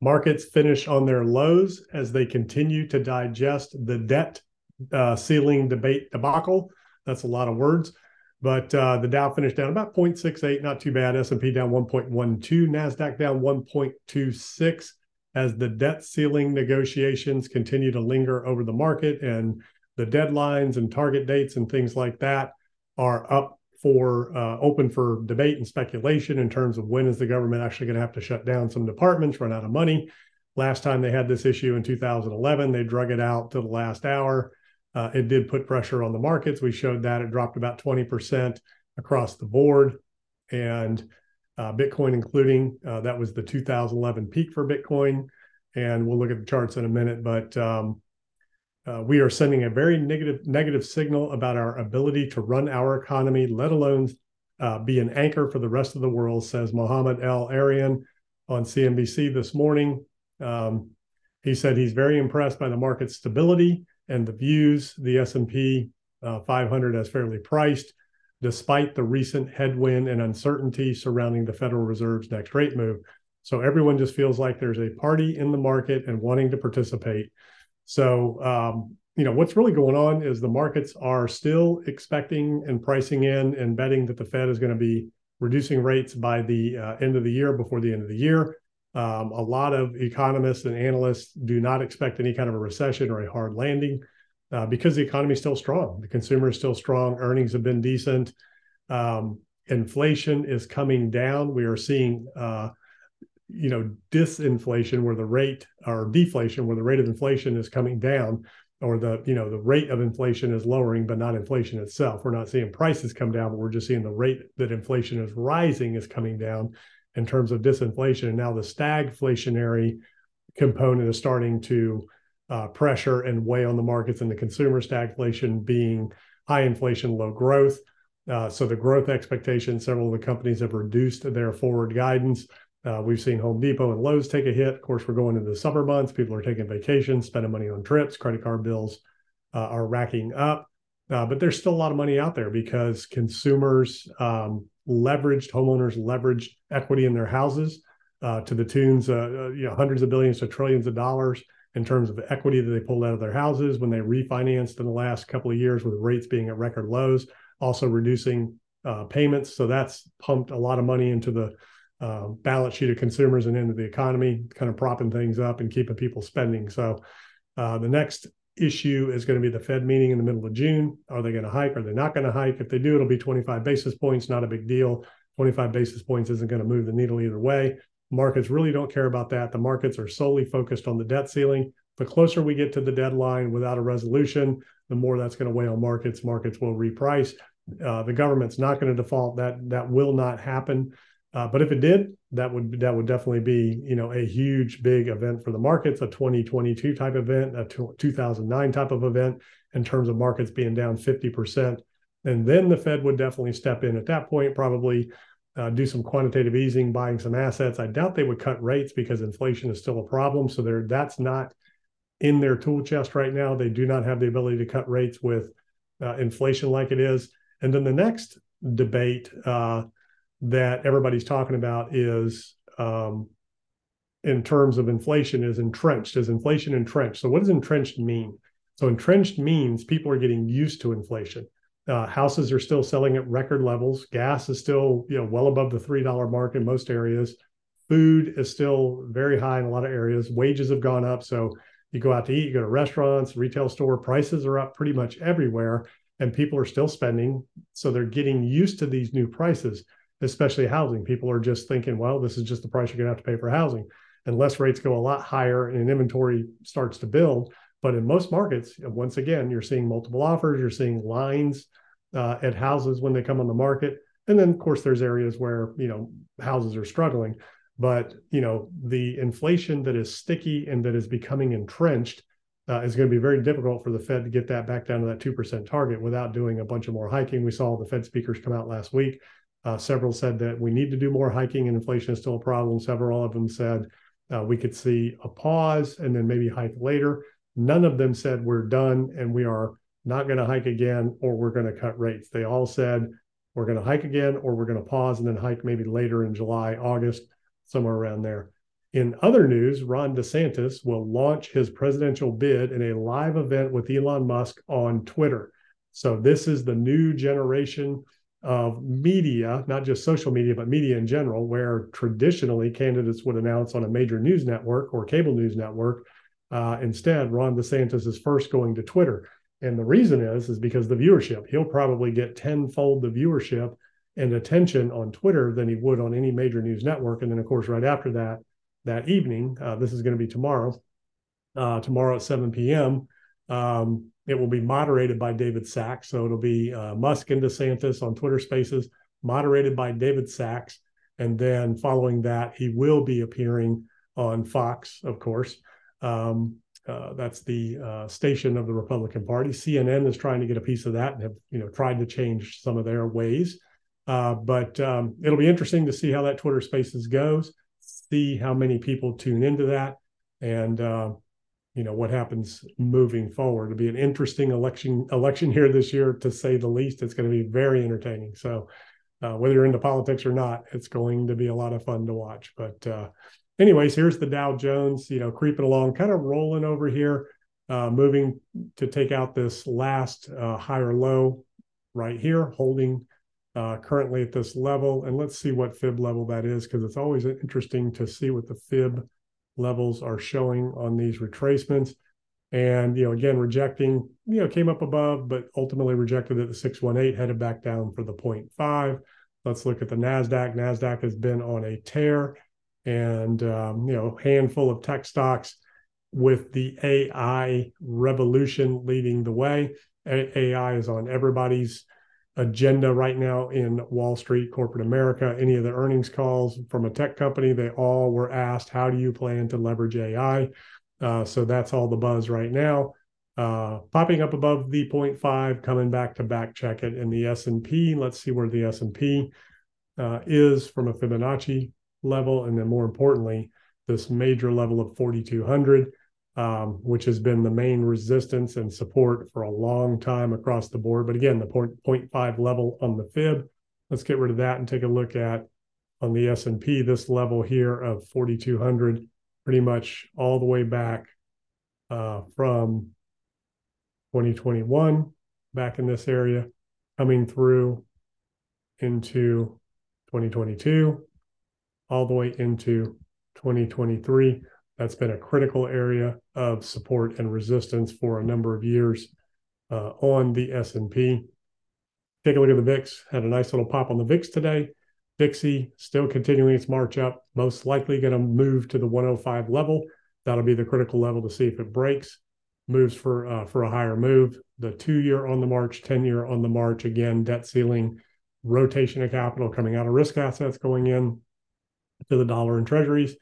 Markets finish on their lows as they continue to digest the debt ceiling debate debacle. That's a lot of words. But the Dow finished down about 0.68, not too bad. S&P down 1.12, NASDAQ down 1.26 as the debt ceiling negotiations continue to linger over the market, and the deadlines and target dates and things like that are up for open for debate and speculation in terms of when is the government actually going to have to shut down some departments, run out of money. Last time they had this issue in 2011, they drug it out to the last hour. It did put pressure on the markets. We showed that it dropped about 20% across the board, and Bitcoin including. That was the 2011 peak for Bitcoin, and we'll look at the charts in a minute, but we are sending a very negative signal about our ability to run our economy, let alone be an anchor for the rest of the world, says Mohammed El Arian on CNBC this morning. He said he's very impressed by the market stability and the views the S&P 500 as fairly priced, despite the recent headwind and uncertainty surrounding the Federal Reserve's next rate move. So everyone just feels like there's a party in the market and wanting to participate. So, you know, what's really going on is the markets are still expecting and pricing in and betting that the Fed is going to be reducing rates by the end of the year, before the end of the year. A lot of economists and analysts do not expect any kind of a recession or a hard landing because the economy is still strong. The consumer is still strong. Earnings have been decent. Inflation is coming down. We are seeing you know, disinflation where the rate, or deflation where the rate of inflation is coming down, or the, you know, the rate of inflation is lowering, but not inflation itself. We're not seeing prices come down, but we're just seeing the rate that inflation is rising is coming down in terms of disinflation. And now the stagflationary component is starting to pressure and weigh on the markets, and the consumer stagflation being high inflation, low growth. So the growth expectations, several of the companies have reduced their forward guidance. We've seen Home Depot and Lowe's take a hit. Of course, we're going into the summer months. People are taking vacations, spending money on trips. Credit card bills are racking up. But there's still a lot of money out there because consumers homeowners leveraged equity in their houses to the tunes, you know, hundreds of billions to trillions of dollars in terms of equity that they pulled out of their houses when they refinanced in the last couple of years with rates being at record lows, also reducing payments. So that's pumped a lot of money into the balance sheet of consumers and into the economy, kind of propping things up and keeping people spending. So the next issue is going to be the Fed meeting in the middle of June. Are they going to hike? Are they not going to hike? If they do, it'll be 25 basis points, not a big deal. 25 basis points isn't going to move the needle either way. Markets really don't care about that. The markets are solely focused on the debt ceiling. The closer we get to the deadline without a resolution, the more that's going to weigh on markets. Markets will reprice. The government's not going to default. That will not happen. But if it did, that would definitely be, you know, a huge, big event for the markets, a 2022 type event, a 2009 type of event in terms of markets being down 50%. And then the Fed would definitely step in at that point, probably do some quantitative easing, buying some assets. I doubt they would cut rates because inflation is still a problem. So that's not in their tool chest right now. They do not have the ability to cut rates with inflation like it is. And then the next debate that everybody's talking about is in terms of inflation is entrenched. Is inflation entrenched? So what does entrenched mean? So entrenched means people are getting used to inflation. Houses are still selling at record levels. Gas is still, you know, well above the $3 mark in most areas. Food is still very high in a lot of areas. Wages have gone up. So you go out to eat, you go to restaurants, retail store, prices are up pretty much everywhere, and people are still spending. So they're getting used to these new prices, especially housing. People are just thinking, well, this is just the price you're going to have to pay for housing. Unless rates go a lot higher and inventory starts to build. But in most markets, once again, you're seeing multiple offers, you're seeing lines at houses when they come on the market. And then, of course, there's areas where, you know, houses are struggling. But, you know, the inflation that is sticky and that is becoming entrenched is going to be very difficult for the Fed to get that back down to that 2% target without doing a bunch of more hiking. We saw the Fed speakers come out last week. Several said that we need to do more hiking and inflation is still a problem. Several of them said we could see a pause and then maybe hike later. None of them said we're done and we are not going to hike again or we're going to cut rates. They all said we're going to hike again or we're going to pause and then hike maybe later in July, August, somewhere around there. In other news, Ron DeSantis will launch his presidential bid in a live event with Elon Musk on Twitter. So this is the new generation of media, not just social media, but media in general, where traditionally candidates would announce on a major news network or cable news network. Instead, Ron DeSantis is first going to Twitter. And the reason is because the viewership. He'll probably get tenfold the viewership and attention on Twitter than he would on any major news network. And then, of course, right after that, that evening, this is going to be tomorrow at 7 p.m., it will be moderated by David Sachs. So it'll be Musk and DeSantis on Twitter Spaces, moderated by David Sachs. And then following that, he will be appearing on Fox, of course. That's the station of the Republican Party. CNN is trying to get a piece of that and have tried to change some of their ways. But it'll be interesting to see how that Twitter Spaces goes, see how many people tune into that, and what happens moving forward. It'll be an interesting election here this year, to say the least. It's going to be very entertaining. So whether you're into politics or not, it's going to be a lot of fun to watch. But anyways, here's the Dow Jones, creeping along, kind of rolling over here, moving to take out this last higher low right here, holding currently at this level. And let's see what fib level that is, because it's always interesting to see what the fib levels are showing on these retracements. And, again, rejecting, came up above, but ultimately rejected at the 618, headed back down for the 0.5. Let's look at the NASDAQ. NASDAQ has been on a tear, and, handful of tech stocks with the AI revolution leading the way. AI is on everybody's agenda right now in Wall Street, corporate America. Any of the earnings calls from a tech company, they all were asked, how do you plan to leverage AI? So that's all the buzz right now. Popping up above the 0.5, coming back to back check it in the S&P. Let's see where the S&P is from a Fibonacci level. And then more importantly, this major level of 4,200, which has been the main resistance and support for a long time across the board. But again, the 0.5 level on the fib, let's get rid of that and take a look at on the S&P, this level here of 4,200, pretty much all the way back from 2021, back in this area, coming through into 2022, all the way into 2023. That's been a critical area of support and resistance for a number of years on the S&P. Take a look at the VIX. Had a nice little pop on the VIX today. VIXY still continuing its march up, most likely going to move to the 105 level. That'll be the critical level to see if it breaks, moves for a higher move. The 2-year on the march, 10-year on the march. Again, debt ceiling, rotation of capital coming out of risk assets, going in to the dollar and treasuries.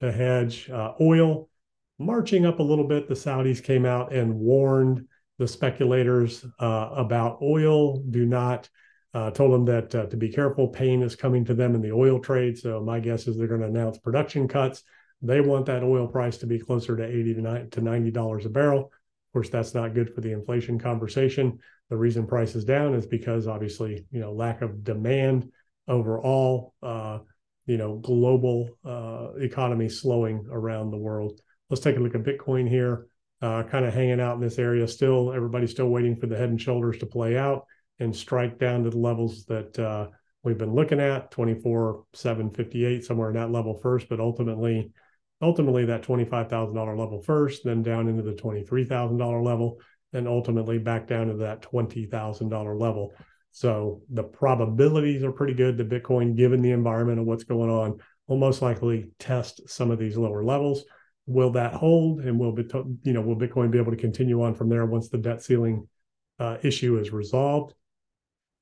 The hedge, oil marching up a little bit. The Saudis came out and warned the speculators about oil. Do not, told them that to be careful, pain is coming to them in the oil trade. So my guess is they're going to announce production cuts. They want that oil price to be closer to $80 to $90 a barrel. Of course, that's not good for the inflation conversation. The reason price is down is because obviously, lack of demand overall, global economy slowing around the world. Let's take a look at Bitcoin here, kind of hanging out in this area still. Everybody's still waiting for the head and shoulders to play out and strike down to the levels that we've been looking at, 24,758, somewhere in that level first, but ultimately that $25,000 level first, then down into the $23,000 level, and ultimately back down to that $20,000 level. So the probabilities are pretty good that Bitcoin, given the environment and what's going on, will most likely test some of these lower levels. Will that hold? And will Bitcoin be able to continue on from there once the debt ceiling issue is resolved?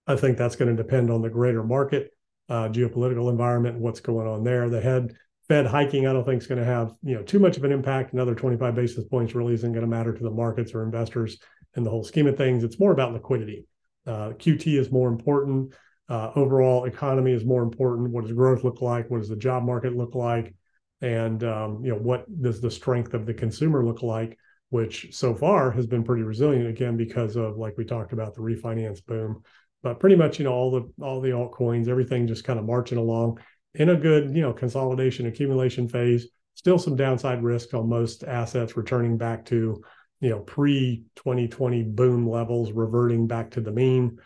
I think that's going to depend on the greater market, geopolitical environment, and what's going on there. The Fed hiking, I don't think is going to have too much of an impact. Another 25 basis points really isn't going to matter to the markets or investors in the whole scheme of things. It's more about liquidity. QT is more important. Overall economy is more important. What does growth look like? What does the job market look like? And what does the strength of the consumer look like? Which so far has been pretty resilient, again, because of, like we talked about, the refinance boom. But pretty much, all the altcoins, everything just kind of marching along in a good, consolidation accumulation phase. still some downside risk on most assets returning back to, you know, pre-2020 boom levels, reverting back to the mean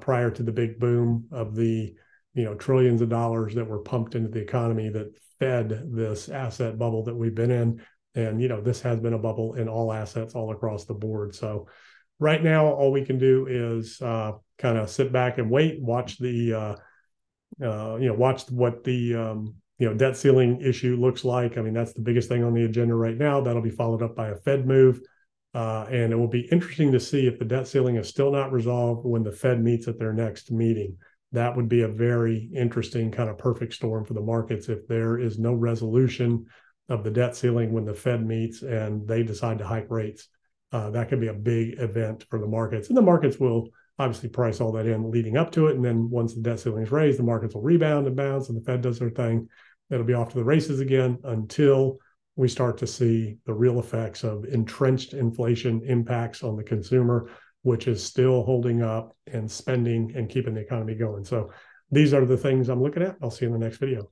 prior to the big boom of the, you know, trillions of dollars that were pumped into the economy that fed this asset bubble that we've been in. And, you know, this has been a bubble in all assets all across the board. So right now, all we can do is kind of sit back and wait, watch the, watch what the, debt ceiling issue looks like. I mean, that's the biggest thing on the agenda right now. That'll be followed up by a Fed move. And it will be interesting to see if the debt ceiling is still not resolved when the Fed meets at their next meeting. That would be a very interesting kind of perfect storm for the markets if there is no resolution of the debt ceiling when the Fed meets and they decide to hike rates. That could be a big event for the markets. And the markets will obviously price all that in leading up to it. And then once the debt ceiling is raised, the markets will rebound and bounce and the Fed does their thing. It'll be off to the races again until we start to see the real effects of entrenched inflation impacts on the consumer, which is still holding up and spending and keeping the economy going. So these are the things I'm looking at. I'll see you in the next video.